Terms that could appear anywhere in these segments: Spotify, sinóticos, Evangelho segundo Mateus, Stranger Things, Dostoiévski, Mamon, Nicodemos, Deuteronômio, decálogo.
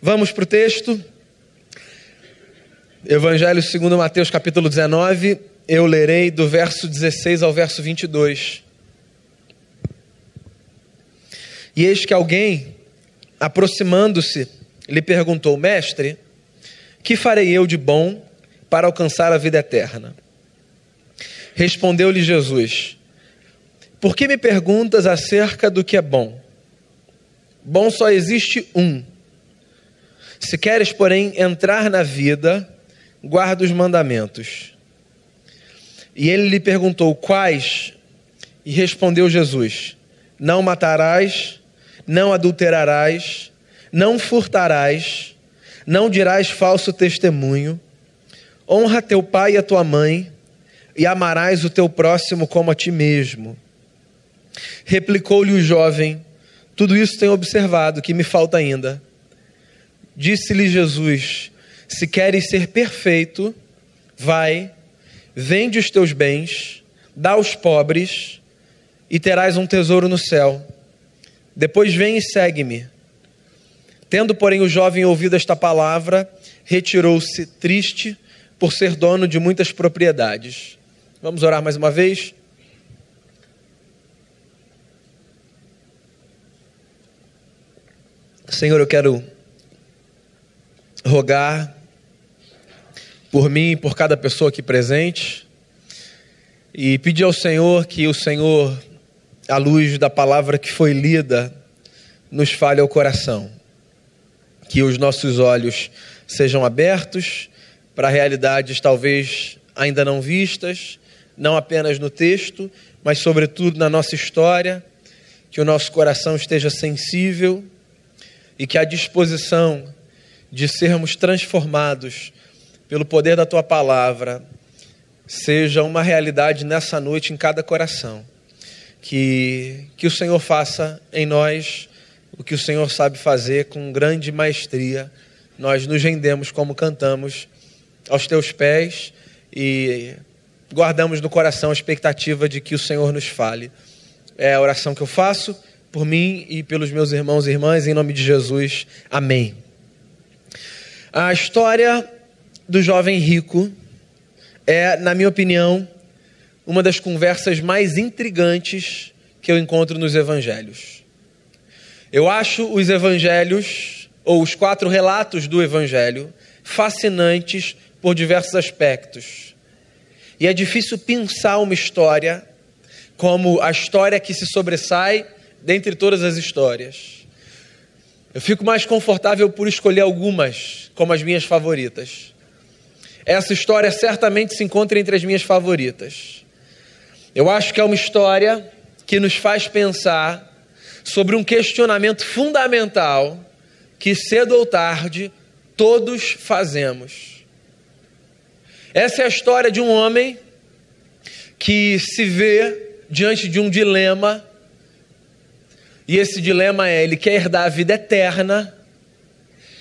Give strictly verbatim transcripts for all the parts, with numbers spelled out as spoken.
Vamos para o texto. Evangelho segundo Mateus, capítulo dezenove. Eu lerei do verso dezesseis ao verso vinte e dois. E eis que alguém, aproximando-se, lhe perguntou: Mestre, que farei eu de bom para alcançar a vida eterna? Respondeu-lhe Jesus: Por que me perguntas acerca do que é bom? Bom só existe um. Se queres, porém, entrar na vida, guarda os mandamentos. E ele lhe perguntou: Quais? E respondeu Jesus: Não matarás, não adulterarás, não furtarás, não dirás falso testemunho, honra teu pai e a tua mãe, e amarás o teu próximo como a ti mesmo. Replicou-lhe o jovem: Tudo isso tenho observado, que me falta ainda. Disse-lhe Jesus: Se queres ser perfeito, vai, vende os teus bens, dá aos pobres, e terás um tesouro no céu. Depois vem e segue-me. Tendo, porém, o jovem ouvido esta palavra, retirou-se triste, por ser dono de muitas propriedades. Vamos orar mais uma vez? Senhor, eu quero rogar por mim e por cada pessoa aqui presente e pedir ao Senhor que o Senhor, à luz da palavra que foi lida, nos fale ao coração. Que os nossos olhos sejam abertos para realidades talvez ainda não vistas, não apenas no texto, mas sobretudo na nossa história, que o nosso coração esteja sensível e que a disposição de sermos transformados pelo poder da Tua Palavra seja uma realidade nessa noite em cada coração. Que, que o Senhor faça em nós o que o Senhor sabe fazer com grande maestria. Nós nos rendemos como cantamos aos teus pés e guardamos no coração a expectativa de que o Senhor nos fale. É a oração que eu faço por mim e pelos meus irmãos e irmãs, em nome de Jesus. Amém. A história do jovem rico é, na minha opinião, uma das conversas mais intrigantes que eu encontro nos evangelhos. Eu acho os evangelhos, ou os quatro relatos do evangelho, fascinantes por diversos aspectos. E é difícil pensar uma história como a história que se sobressai dentre todas as histórias. Eu fico mais confortável por escolher algumas como as minhas favoritas. Essa história certamente se encontra entre as minhas favoritas. Eu acho que é uma história que nos faz pensar sobre um questionamento fundamental que, cedo ou tarde, todos fazemos. Essa é a história de um homem que se vê diante de um dilema, e esse dilema é: ele quer herdar a vida eterna,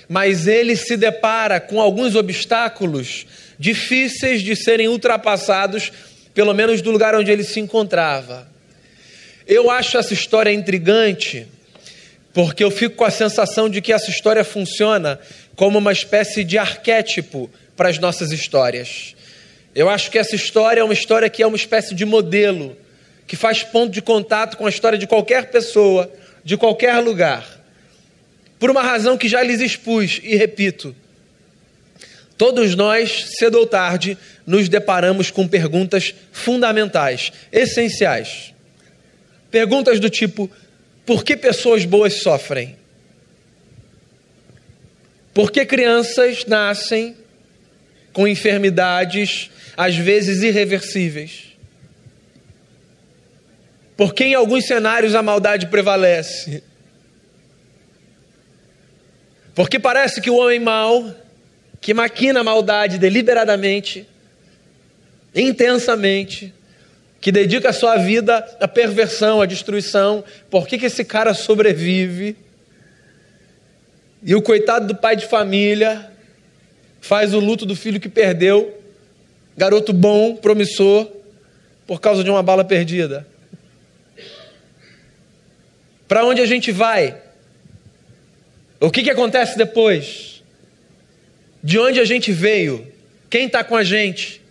mas ele se depara com alguns obstáculos difíceis de serem ultrapassados, pelo menos do lugar onde ele se encontrava. Eu acho essa história intrigante, porque eu fico com a sensação de que essa história funciona como uma espécie de arquétipo para as nossas histórias. Eu acho que essa história é uma história que é uma espécie de modelo, que faz ponto de contato com a história de qualquer pessoa, de qualquer lugar. Por uma razão que já lhes expus e repito, todos nós, cedo ou tarde, nos deparamos com perguntas fundamentais, essenciais. Perguntas do tipo: por que pessoas boas sofrem? Por que crianças nascem com enfermidades, às vezes irreversíveis? Por que em alguns cenários a maldade prevalece? Porque parece que o homem mau, que maquina a maldade deliberadamente, intensamente, que dedica a sua vida à perversão, à destruição, por que que esse cara sobrevive? E o coitado do pai de família faz o luto do filho que perdeu, garoto bom, promissor, por causa de uma bala perdida. Para onde a gente vai? O que que acontece depois? De onde a gente veio? Quem está com a gente?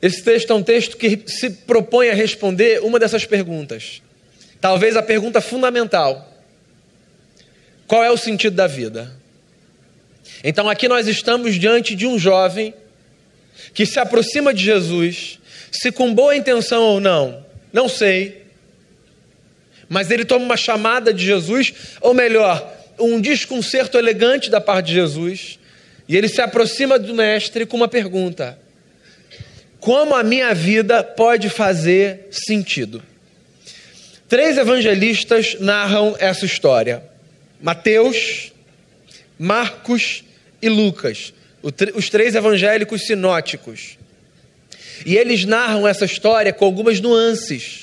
Esse texto é um texto que se propõe a responder uma dessas perguntas. Talvez a pergunta fundamental. Qual é o sentido da vida? Então aqui nós estamos diante de um jovem que se aproxima de Jesus, se com boa intenção ou não, não sei, mas ele toma uma chamada de Jesus, ou melhor, um desconcerto elegante da parte de Jesus, e ele se aproxima do mestre com uma pergunta: como a minha vida pode fazer sentido? Três evangelistas narram essa história: Mateus, Marcos e Lucas, os três evangélicos sinóticos. E eles narram essa história com algumas nuances.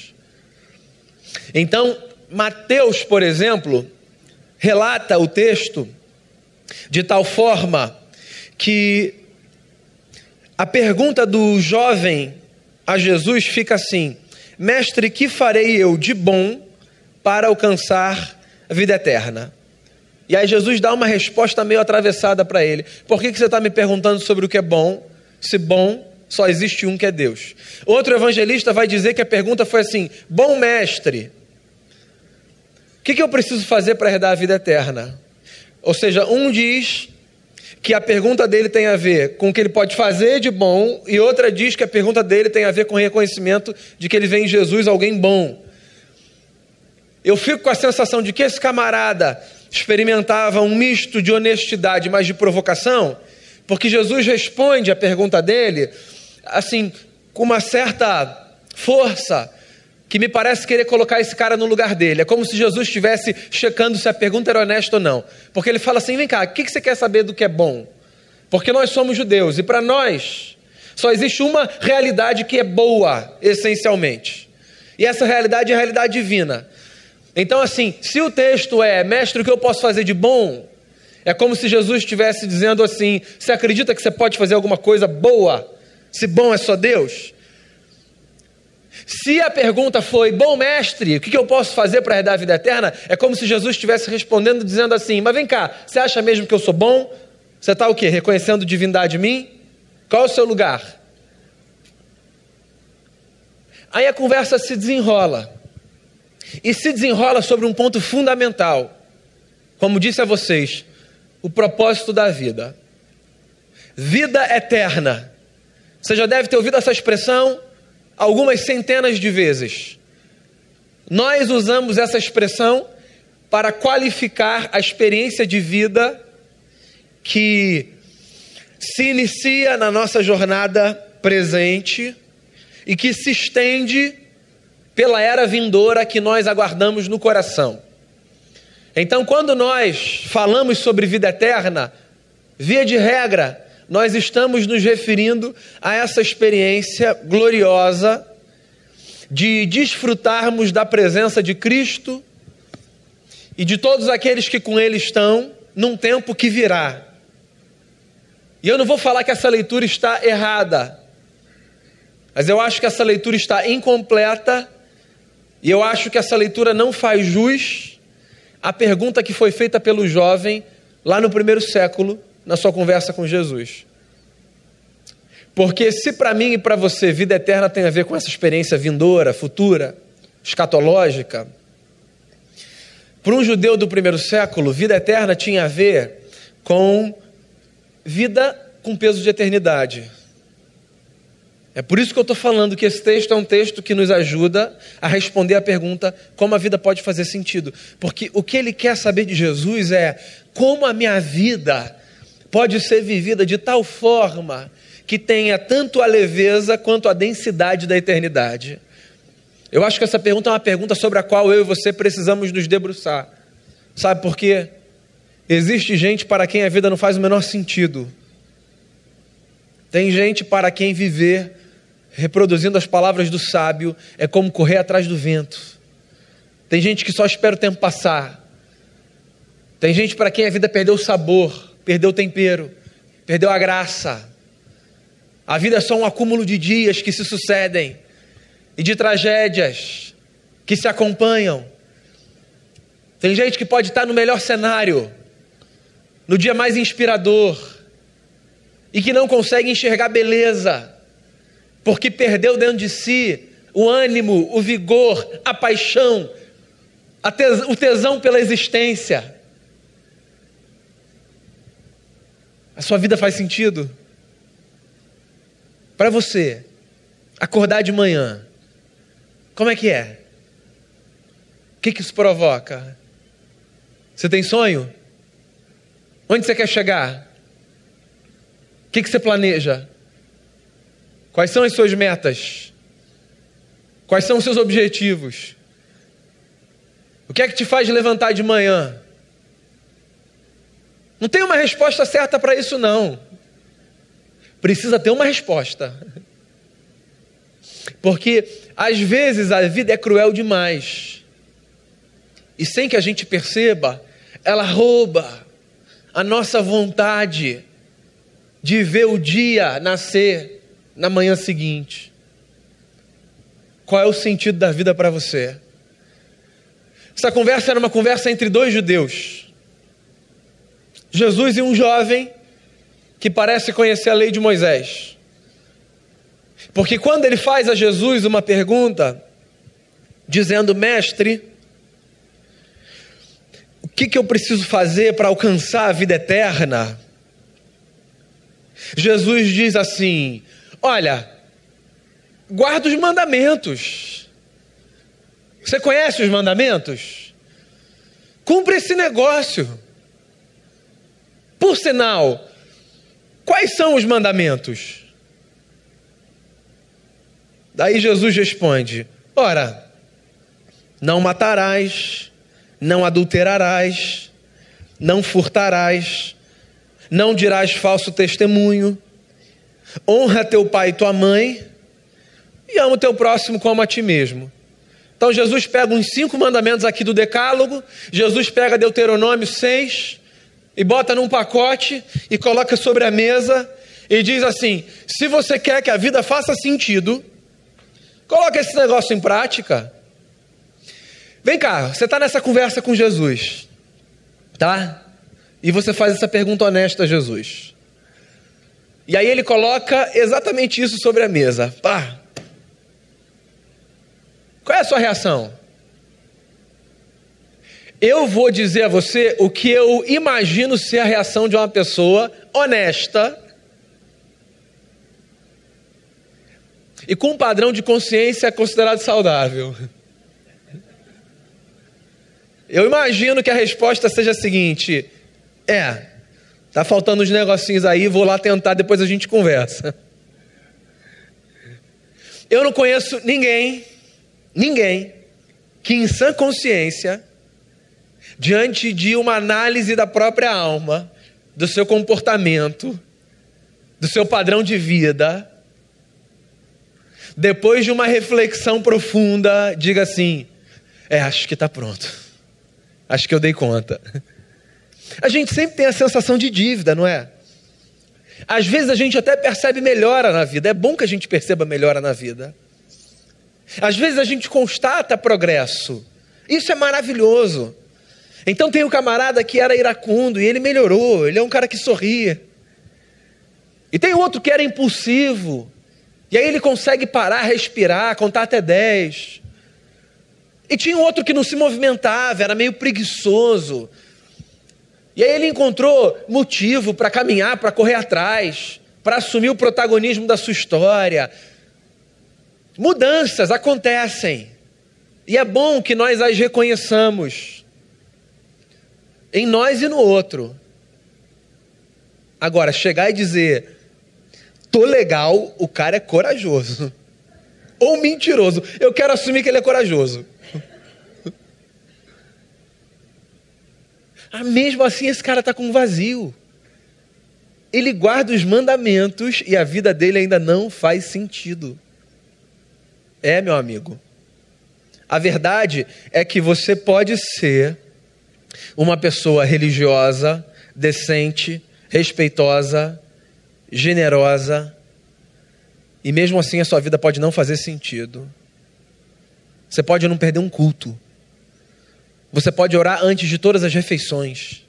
Então, Mateus, por exemplo, relata o texto de tal forma que a pergunta do jovem a Jesus fica assim: mestre, que farei eu de bom para alcançar a vida eterna? E aí Jesus dá uma resposta meio atravessada para ele. Por que que você está me perguntando sobre o que é bom, se bom só existe um, que é Deus? Outro evangelista vai dizer que a pergunta foi assim: bom mestre, o que que eu preciso fazer para herdar a vida eterna? Ou seja, um diz que a pergunta dele tem a ver com o que ele pode fazer de bom, e outra diz que a pergunta dele tem a ver com o reconhecimento de que ele vê em Jesus alguém bom. Eu fico com a sensação de que esse camarada experimentava um misto de honestidade, mas de provocação, porque Jesus responde a pergunta dele, assim, com uma certa força, que me parece querer colocar esse cara no lugar dele. É como se Jesus estivesse checando se a pergunta era honesta ou não. Porque ele fala assim: vem cá, o que você quer saber do que é bom? Porque nós somos judeus, e para nós só existe uma realidade que é boa, essencialmente. E essa realidade é a realidade divina. Então, assim, se o texto é mestre, o que eu posso fazer de bom? É como se Jesus estivesse dizendo assim: você acredita que você pode fazer alguma coisa boa, se bom é só Deus? Se a pergunta foi: bom mestre, o que eu posso fazer para herdar a vida eterna? É como se Jesus estivesse respondendo, dizendo assim: mas vem cá, você acha mesmo que eu sou bom? Você está o quê? Reconhecendo divindade em mim? Qual é o seu lugar? Aí a conversa se desenrola. E se desenrola sobre um ponto fundamental. Como disse a vocês, o propósito da vida. Vida eterna. Você já deve ter ouvido essa expressão algumas centenas de vezes. Nós usamos essa expressão para qualificar a experiência de vida que se inicia na nossa jornada presente e que se estende pela era vindoura que nós aguardamos no coração. Então, quando nós falamos sobre vida eterna, via de regra, nós estamos nos referindo a essa experiência gloriosa de desfrutarmos da presença de Cristo e de todos aqueles que com Ele estão num tempo que virá. E eu não vou falar que essa leitura está errada, mas eu acho que essa leitura está incompleta. E eu acho que essa leitura não faz jus à pergunta que foi feita pelo jovem lá no primeiro século, na sua conversa com Jesus. Porque se para mim e para você vida eterna tem a ver com essa experiência vindoura, futura, escatológica, para um judeu do primeiro século, vida eterna tinha a ver com vida com peso de eternidade. É por isso que eu estou falando que esse texto é um texto que nos ajuda a responder a pergunta: como a vida pode fazer sentido? Porque o que ele quer saber de Jesus é: como a minha vida pode ser vivida de tal forma que tenha tanto a leveza quanto a densidade da eternidade? Eu acho que essa pergunta é uma pergunta sobre a qual eu e você precisamos nos debruçar. Sabe por quê? Existe gente para quem a vida não faz o menor sentido. Tem gente para quem viver, reproduzindo as palavras do sábio, é como correr atrás do vento. Tem gente que só espera o tempo passar. Tem gente para quem a vida perdeu o sabor, perdeu o tempero, perdeu a graça. A vida é só um acúmulo de dias que se sucedem e de tragédias que se acompanham. Tem gente que pode estar no melhor cenário, no dia mais inspirador, e que não consegue enxergar beleza, porque perdeu dentro de si o ânimo, o vigor, a paixão, a tes- o tesão pela existência. A sua vida faz sentido? Para você, acordar de manhã, como é que é? O que, que isso provoca? Você tem sonho? Onde você quer chegar? O que, que você planeja? Quais são as suas metas? Quais são os seus objetivos? O que é que te faz levantar de manhã? Não tem uma resposta certa para isso, não. Precisa ter uma resposta. Porque, às vezes, a vida é cruel demais. E sem que a gente perceba, ela rouba a nossa vontade de ver o dia nascer na manhã seguinte. Qual é o sentido da vida para você? Essa conversa era uma conversa entre dois judeus. Jesus e um jovem que parece conhecer a lei de Moisés. Porque quando ele faz a Jesus uma pergunta, dizendo, mestre, o que, que eu preciso fazer para alcançar a vida eterna? Jesus diz assim, olha, guarda os mandamentos. Você conhece os mandamentos? Cumpre esse negócio. Por sinal, quais são os mandamentos? Daí Jesus responde, ora, não matarás, não adulterarás, não furtarás, não dirás falso testemunho, honra teu pai e tua mãe e ama o teu próximo como a ti mesmo. Então Jesus pega uns cinco mandamentos aqui do decálogo, Jesus pega Deuteronômio seis... e bota num pacote e coloca sobre a mesa e diz assim, se você quer que a vida faça sentido, coloca esse negócio em prática. Vem cá, você está nessa conversa com Jesus, tá? E você faz essa pergunta honesta a Jesus. E aí ele coloca exatamente isso sobre a mesa. Pá! Qual é a sua reação? Eu vou dizer a você o que eu imagino ser a reação de uma pessoa honesta e com um padrão de consciência considerado saudável. Eu imagino que a resposta seja a seguinte, é, tá faltando uns negocinhos aí, vou lá tentar, depois a gente conversa. Eu não conheço ninguém, ninguém, que em sã consciência, diante de uma análise da própria alma, do seu comportamento, do seu padrão de vida, depois de uma reflexão profunda, diga assim, é, acho que está pronto, acho que eu dei conta. A gente sempre tem a sensação de dívida, não é? Às vezes a gente até percebe melhora na vida, é bom que a gente perceba melhora na vida. Às vezes a gente constata progresso, isso é maravilhoso. Então tem um camarada que era iracundo e ele melhorou, ele é um cara que sorri. E tem outro que era impulsivo, e aí ele consegue parar, respirar, contar até dez. E tinha outro que não se movimentava, era meio preguiçoso. E aí ele encontrou motivo para caminhar, para correr atrás, para assumir o protagonismo da sua história. Mudanças acontecem, e é bom que nós as reconheçamos. Em nós e no outro. Agora, chegar e dizer, tô legal, o cara é corajoso. Ou mentiroso. Eu quero assumir que ele é corajoso. Ah, mesmo assim, esse cara tá com um vazio. Ele guarda os mandamentos e a vida dele ainda não faz sentido. É, meu amigo. A verdade é que você pode ser uma pessoa religiosa, decente, respeitosa, generosa, e mesmo assim a sua vida pode não fazer sentido. Você pode não perder um culto, Você pode orar antes de todas as refeições.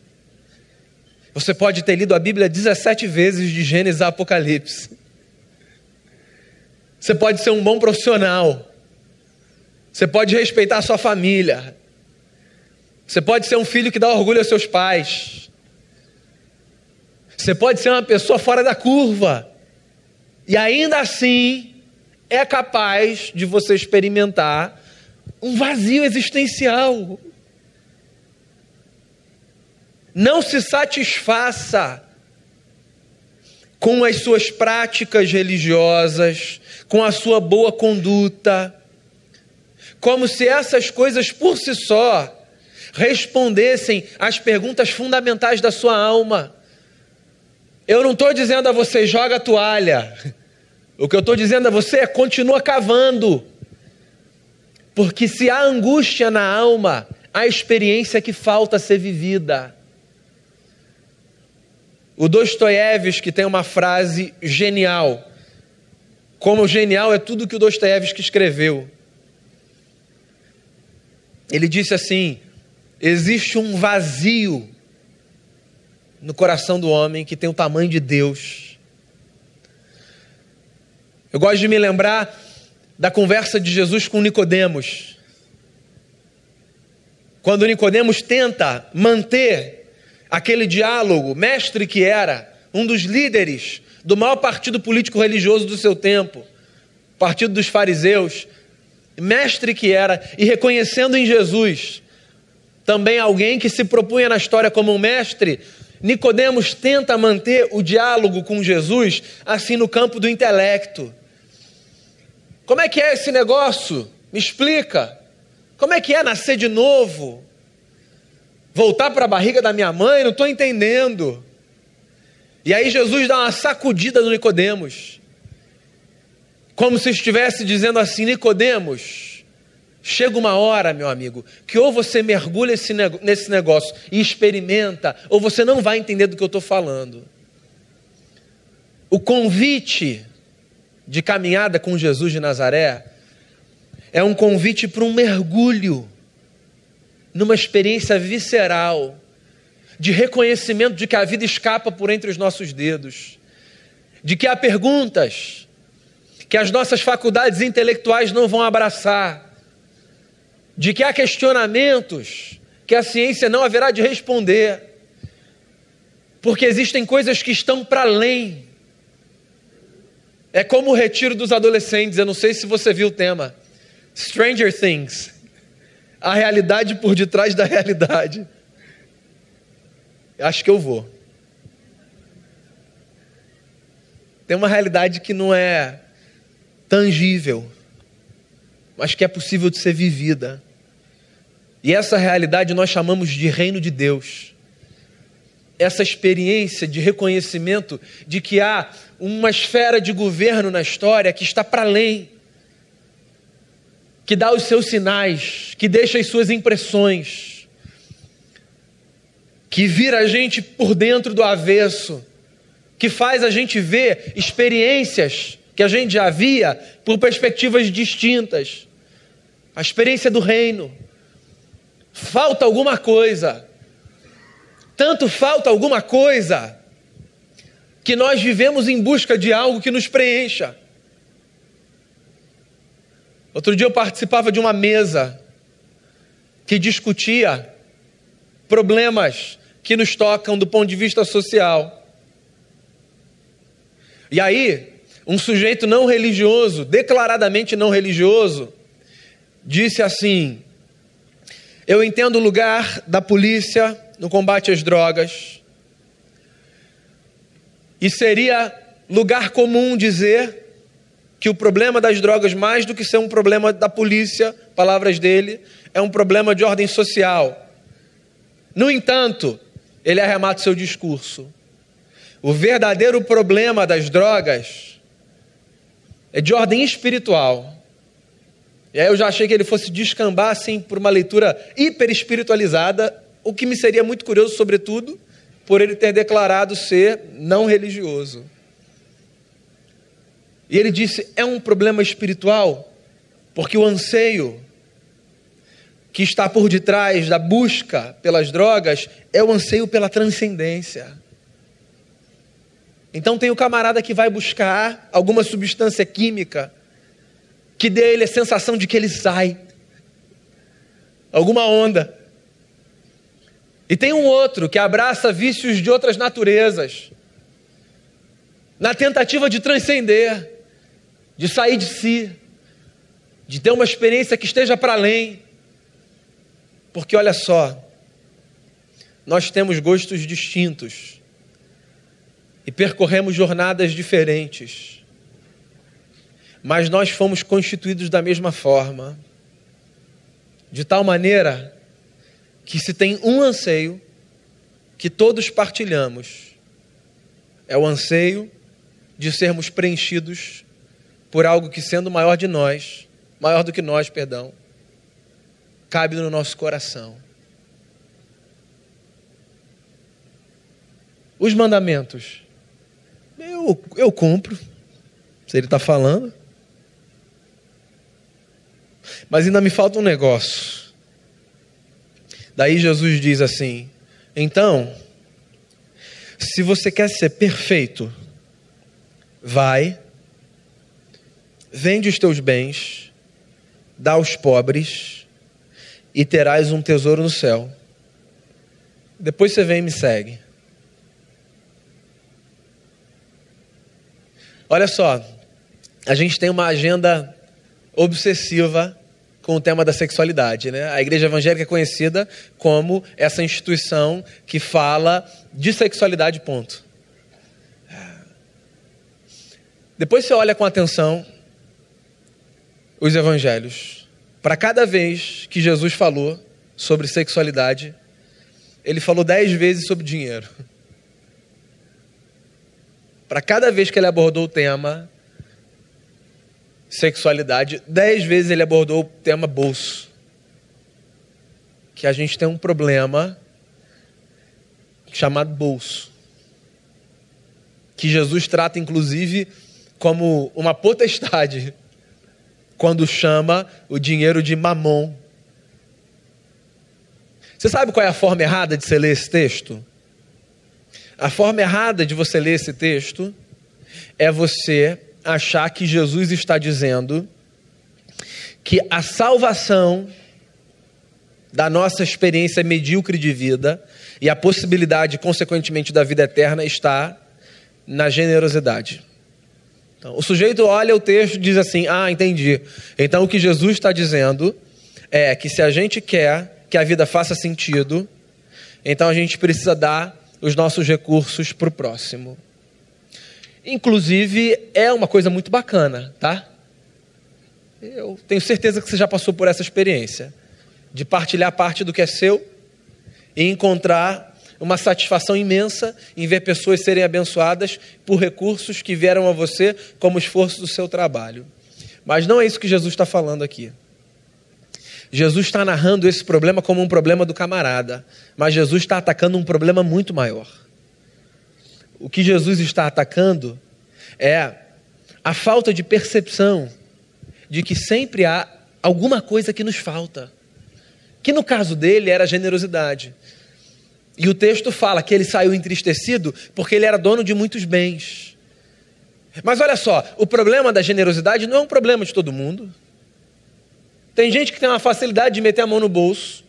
Você pode ter lido a Bíblia dezessete vezes de Gênesis a Apocalipse. Você pode ser um bom profissional. Você pode respeitar a sua família. Você pode ser um filho que dá orgulho aos seus pais. Você pode ser uma pessoa fora da curva. E ainda assim, é capaz de você experimentar um vazio existencial. Não se satisfaça com as suas práticas religiosas, com a sua boa conduta, como se essas coisas por si só respondessem às perguntas fundamentais da sua alma. Eu não estou dizendo a você, joga a toalha. O que eu estou dizendo a você é, continua cavando. Porque se há angústia na alma, há experiência que falta ser vivida. O Dostoiévski tem uma frase genial. Como genial é tudo que o Dostoiévski escreveu. Ele disse assim: existe um vazio no coração do homem que tem o tamanho de Deus. Eu gosto de me lembrar da conversa de Jesus com Nicodemos. Quando Nicodemos tenta manter aquele diálogo, mestre que era, um dos líderes do maior partido político religioso do seu tempo, partido dos fariseus, mestre que era, e reconhecendo em Jesus também alguém que se propunha na história como um mestre, Nicodemos tenta manter o diálogo com Jesus assim no campo do intelecto. Como é que é esse negócio? Me explica. Como é que é nascer de novo? Voltar para a barriga da minha mãe? Não estou entendendo. E aí Jesus dá uma sacudida no Nicodemos, como se estivesse dizendo assim: Nicodemos, chega uma hora, meu amigo, que ou você mergulha nesse negócio e experimenta, ou você não vai entender do que eu estou falando. O convite de caminhada com Jesus de Nazaré é um convite para um mergulho numa experiência visceral de reconhecimento de que a vida escapa por entre os nossos dedos, de que há perguntas que as nossas faculdades intelectuais não vão abraçar, de que há questionamentos que a ciência não haverá de responder, porque existem coisas que estão para além. É como o retiro dos adolescentes, eu não sei se você viu o tema, Stranger Things, a realidade por detrás da realidade. Acho que eu vou. Tem uma realidade que não é tangível, mas que é possível de ser vivida. E essa realidade nós chamamos de reino de Deus. Essa experiência de reconhecimento de que há uma esfera de governo na história que está para além, que dá os seus sinais, que deixa as suas impressões, que vira a gente por dentro do avesso, que faz a gente ver experiências que a gente já via por perspectivas distintas. A experiência do reino. Falta alguma coisa. Tanto falta alguma coisa que nós vivemos em busca de algo que nos preencha. Outro dia eu participava de uma mesa que discutia problemas que nos tocam do ponto de vista social. E aí, um sujeito não religioso, declaradamente não religioso, disse assim: eu entendo o lugar da polícia no combate às drogas, e seria lugar comum dizer que o problema das drogas, mais do que ser um problema da polícia, palavras dele, é um problema de ordem social. No entanto, ele arremata seu discurso: o verdadeiro problema das drogas é de ordem espiritual. E aí eu já achei que ele fosse descambar assim por uma leitura hiper espiritualizada, o que me seria muito curioso, sobretudo, por ele ter declarado ser não religioso. E ele disse: é um problema espiritual, porque o anseio que está por detrás da busca pelas drogas é o anseio pela transcendência. Então tem o camarada que vai buscar alguma substância química que dê a ele a sensação de que ele sai. Alguma onda. E tem um outro que abraça vícios de outras naturezas, na tentativa de transcender, de sair de si, de ter uma experiência que esteja para além. Porque olha só, nós temos gostos distintos e percorremos jornadas diferentes, mas nós fomos constituídos da mesma forma, de tal maneira que se tem um anseio que todos partilhamos, é o anseio de sermos preenchidos por algo que, sendo maior de nós, maior do que nós, perdão, cabe no nosso coração. Os mandamentos, eu, eu cumpro, se ele está falando, mas ainda me falta um negócio. Daí Jesus diz assim, então, se você quer ser perfeito, vai, vende os teus bens, dá aos pobres, e terás um tesouro no céu. Depois você vem e me segue. Olha só, a gente tem uma agenda obsessiva com o tema da sexualidade, né? A igreja evangélica é conhecida como essa instituição que fala de sexualidade, ponto. Depois você olha com atenção os evangelhos. Para cada vez que Jesus falou sobre sexualidade, ele falou dez vezes sobre dinheiro. Para cada vez que ele abordou o tema sexualidade, dez vezes ele abordou o tema bolso. Que a gente tem um problema chamado bolso. Que Jesus trata, inclusive, como uma potestade, quando chama o dinheiro de Mamon. Você sabe qual é a forma errada de você ler esse texto? A forma errada de você ler esse texto é você achar que Jesus está dizendo que a salvação da nossa experiência medíocre de vida e a possibilidade, consequentemente, da vida eterna está na generosidade. Então, o sujeito olha o texto e diz assim, ah, entendi. Então, o que Jesus está dizendo é que se a gente quer que a vida faça sentido, então a gente precisa dar os nossos recursos para o próximo. Inclusive, é uma coisa muito bacana, tá? Eu tenho certeza que você já passou por essa experiência, de partilhar parte do que é seu e encontrar uma satisfação imensa em ver pessoas serem abençoadas por recursos que vieram a você como esforço do seu trabalho. Mas não é isso que Jesus está falando aqui. Jesus está narrando esse problema como um problema do camarada, mas Jesus está atacando um problema muito maior. O que Jesus está atacando é a falta de percepção de que sempre há alguma coisa que nos falta, que no caso dele era a generosidade. E o texto fala que ele saiu entristecido porque ele era dono de muitos bens. Mas olha só, o problema da generosidade não é um problema de todo mundo. Tem gente que tem uma facilidade de meter a mão no bolso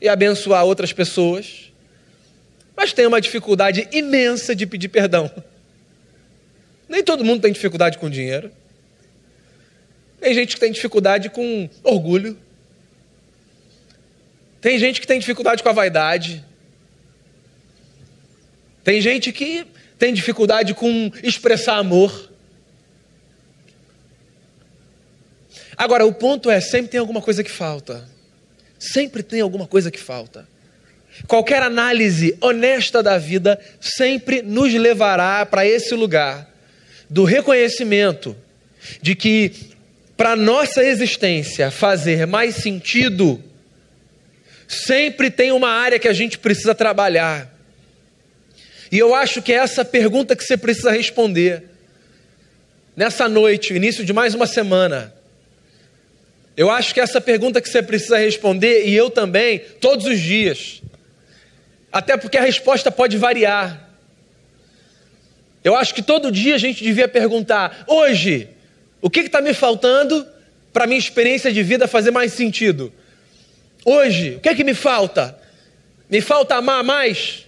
e abençoar outras pessoas, mas tem uma dificuldade imensa de pedir perdão. Nem todo mundo tem dificuldade com dinheiro. Tem gente que tem dificuldade com orgulho. Tem gente que tem dificuldade com a vaidade. Tem gente que tem dificuldade com expressar amor. Agora, o ponto é, sempre tem alguma coisa que falta. Sempre tem alguma coisa que falta. Qualquer análise honesta da vida sempre nos levará para esse lugar do reconhecimento de que para nossa existência fazer mais sentido, sempre tem uma área que a gente precisa trabalhar. E eu acho que é essa pergunta que você precisa responder nessa noite, início de mais uma semana. Eu acho que essa pergunta que você precisa responder, e eu também, todos os dias. Até porque a resposta pode variar. Eu acho que todo dia a gente devia perguntar, hoje, o que está me faltando para a minha experiência de vida fazer mais sentido? Hoje, o que é que me falta? Me falta amar mais?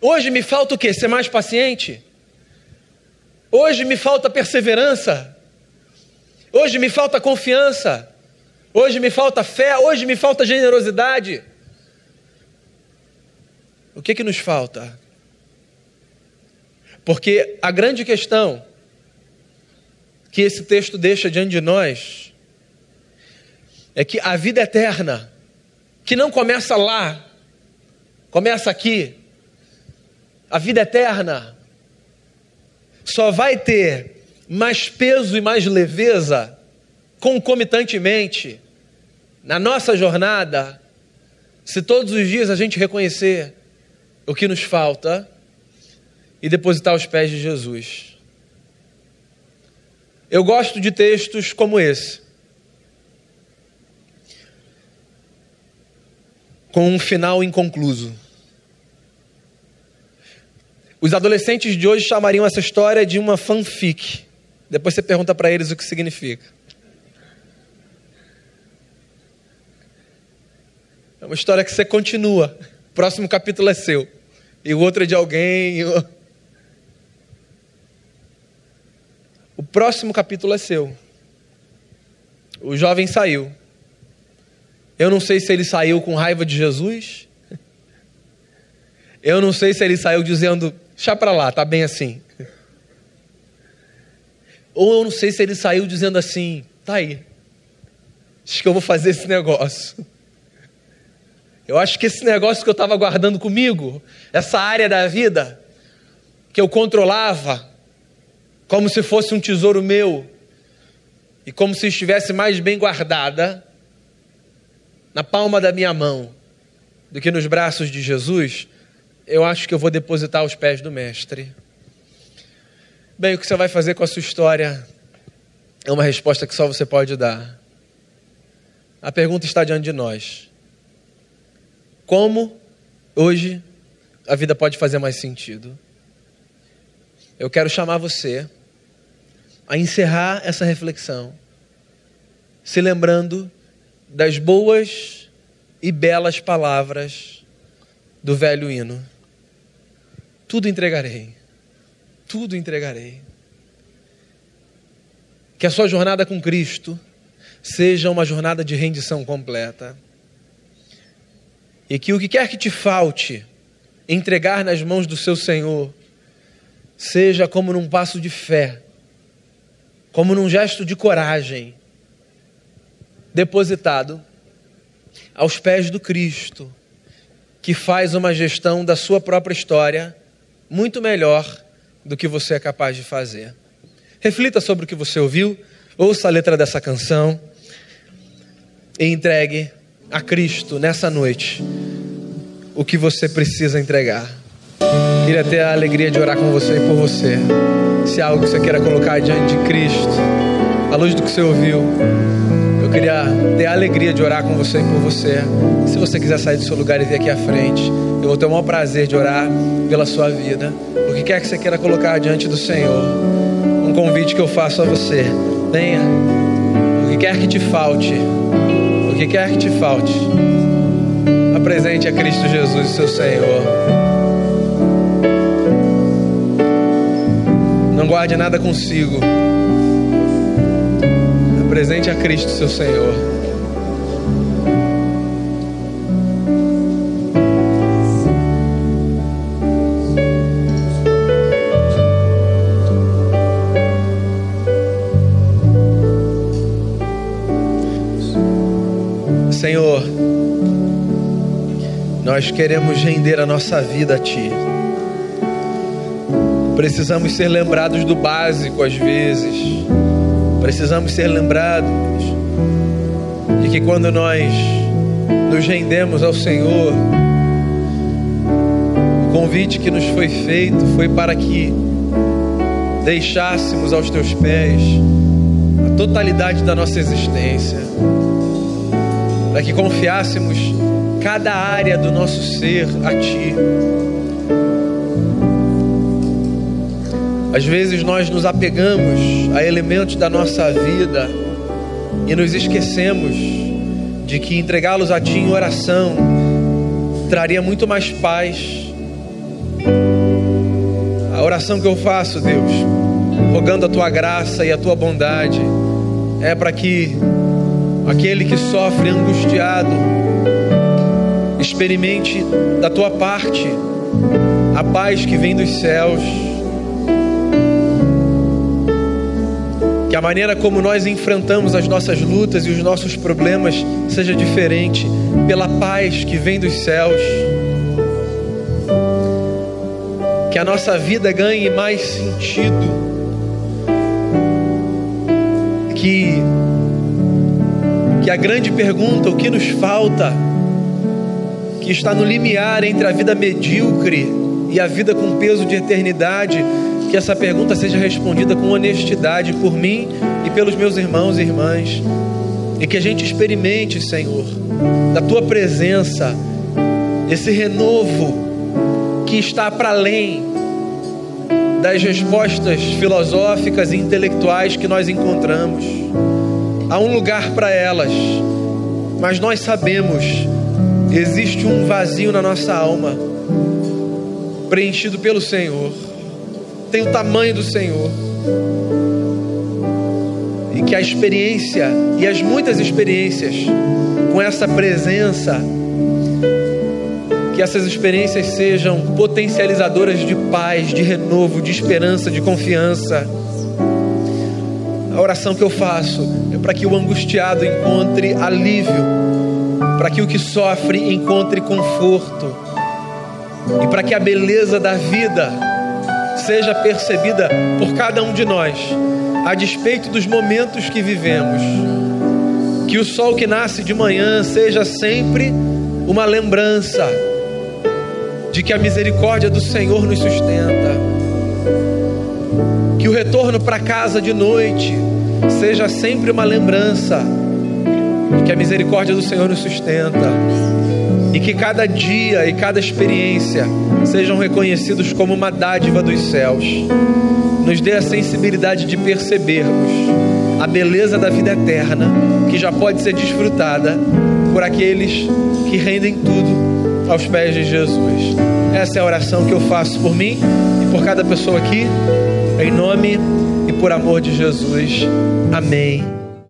Hoje me falta o quê? Ser mais paciente? Hoje me falta perseverança? Hoje me falta confiança? Hoje me falta fé? Hoje me falta generosidade? O que é que nos falta? Porque a grande questão que esse texto deixa diante de nós é que a vida eterna, que não começa lá, começa aqui, a vida eterna só vai ter mais peso e mais leveza concomitantemente na nossa jornada se todos os dias a gente reconhecer o que nos falta e depositar aos pés de Jesus. Eu gosto de textos como esse, com um final inconcluso. Os adolescentes de hoje chamariam essa história de uma fanfic. Depois você pergunta para eles o que significa. É uma história que você continua. O próximo capítulo é seu. E o outro é de alguém. E o... O próximo capítulo é seu. O jovem saiu. Eu não sei se ele saiu com raiva de Jesus. Eu não sei se ele saiu dizendo, chá para lá, tá bem assim. Ou eu não sei se ele saiu dizendo assim, tá aí. Acho que eu vou fazer esse negócio. Eu acho que esse negócio que eu estava guardando comigo, essa área da vida que eu controlava, como se fosse um tesouro meu, e como se estivesse mais bem guardada na palma da minha mão do que nos braços de Jesus, eu acho que eu vou depositar aos pés do Mestre. Bem, o que você vai fazer com a sua história é uma resposta que só você pode dar. A pergunta está diante de nós. Como hoje a vida pode fazer mais sentido? Eu quero chamar você a encerrar essa reflexão, se lembrando das boas e belas palavras do velho hino. Tudo entregarei, tudo entregarei. Que a sua jornada com Cristo seja uma jornada de rendição completa. E que o que quer que te falte, entregar nas mãos do seu Senhor, seja como num passo de fé, como num gesto de coragem, depositado aos pés do Cristo, que faz uma gestão da sua própria história muito melhor do que você é capaz de fazer. Reflita sobre o que você ouviu, ouça a letra dessa canção e entregue a Cristo nessa noite o que você precisa entregar. Queria ter a alegria de orar com você e por você. Se há algo que você queira colocar diante de Cristo, à luz do que você ouviu, eu queria ter a alegria de orar com você e por você. Se você quiser sair do seu lugar e vir aqui à frente, eu vou ter o maior prazer de orar pela sua vida. O que quer que você queira colocar diante do Senhor, um convite que eu faço a você. Venha. O que quer que te falte, o que quer que te falte, apresente a Cristo Jesus, seu Senhor. Não guarde nada consigo. Apresente a Cristo, seu Senhor. Senhor, nós queremos render a nossa vida a Ti. Precisamos ser lembrados do básico às vezes. Precisamos ser lembrados de que quando nós nos rendemos ao Senhor, o convite que nos foi feito foi para que deixássemos aos Teus pés a totalidade da nossa existência, para que confiássemos cada área do nosso ser a Ti. Às vezes nós nos apegamos a elementos da nossa vida e nos esquecemos de que entregá-los a Ti em oração traria muito mais paz. A oração que eu faço, Deus, rogando a Tua graça e a Tua bondade, é para que aquele que sofre angustiado experimente da Tua parte a paz que vem dos céus. Que a maneira como nós enfrentamos as nossas lutas e os nossos problemas seja diferente, pela paz que vem dos céus. Que a nossa vida ganhe mais sentido. Que, que a grande pergunta, o que nos falta, que está no limiar entre a vida medíocre e a vida com peso de eternidade, que essa pergunta seja respondida com honestidade por mim e pelos meus irmãos e irmãs, e que a gente experimente, Senhor, da Tua presença, esse renovo que está para além das respostas filosóficas e intelectuais que nós encontramos. Há um lugar para elas, mas nós sabemos, existe um vazio na nossa alma, preenchido pelo Senhor, tem o tamanho do Senhor, e que a experiência e as muitas experiências com essa presença, que essas experiências sejam potencializadoras de paz, de renovo, de esperança, de confiança. A oração que eu faço é para que o angustiado encontre alívio, para que o que sofre encontre conforto, e para que a beleza da vida seja percebida por cada um de nós, a despeito dos momentos que vivemos. Que o sol que nasce de manhã seja sempre uma lembrança de que a misericórdia do Senhor nos sustenta. Que o retorno para casa de noite seja sempre uma lembrança de que a misericórdia do Senhor nos sustenta. E que cada dia e cada experiência sejam reconhecidos como uma dádiva dos céus. Nos dê a sensibilidade de percebermos a beleza da vida eterna, que já pode ser desfrutada por aqueles que rendem tudo aos pés de Jesus. Essa é a oração que eu faço por mim e por cada pessoa aqui, em nome e por amor de Jesus. Amém.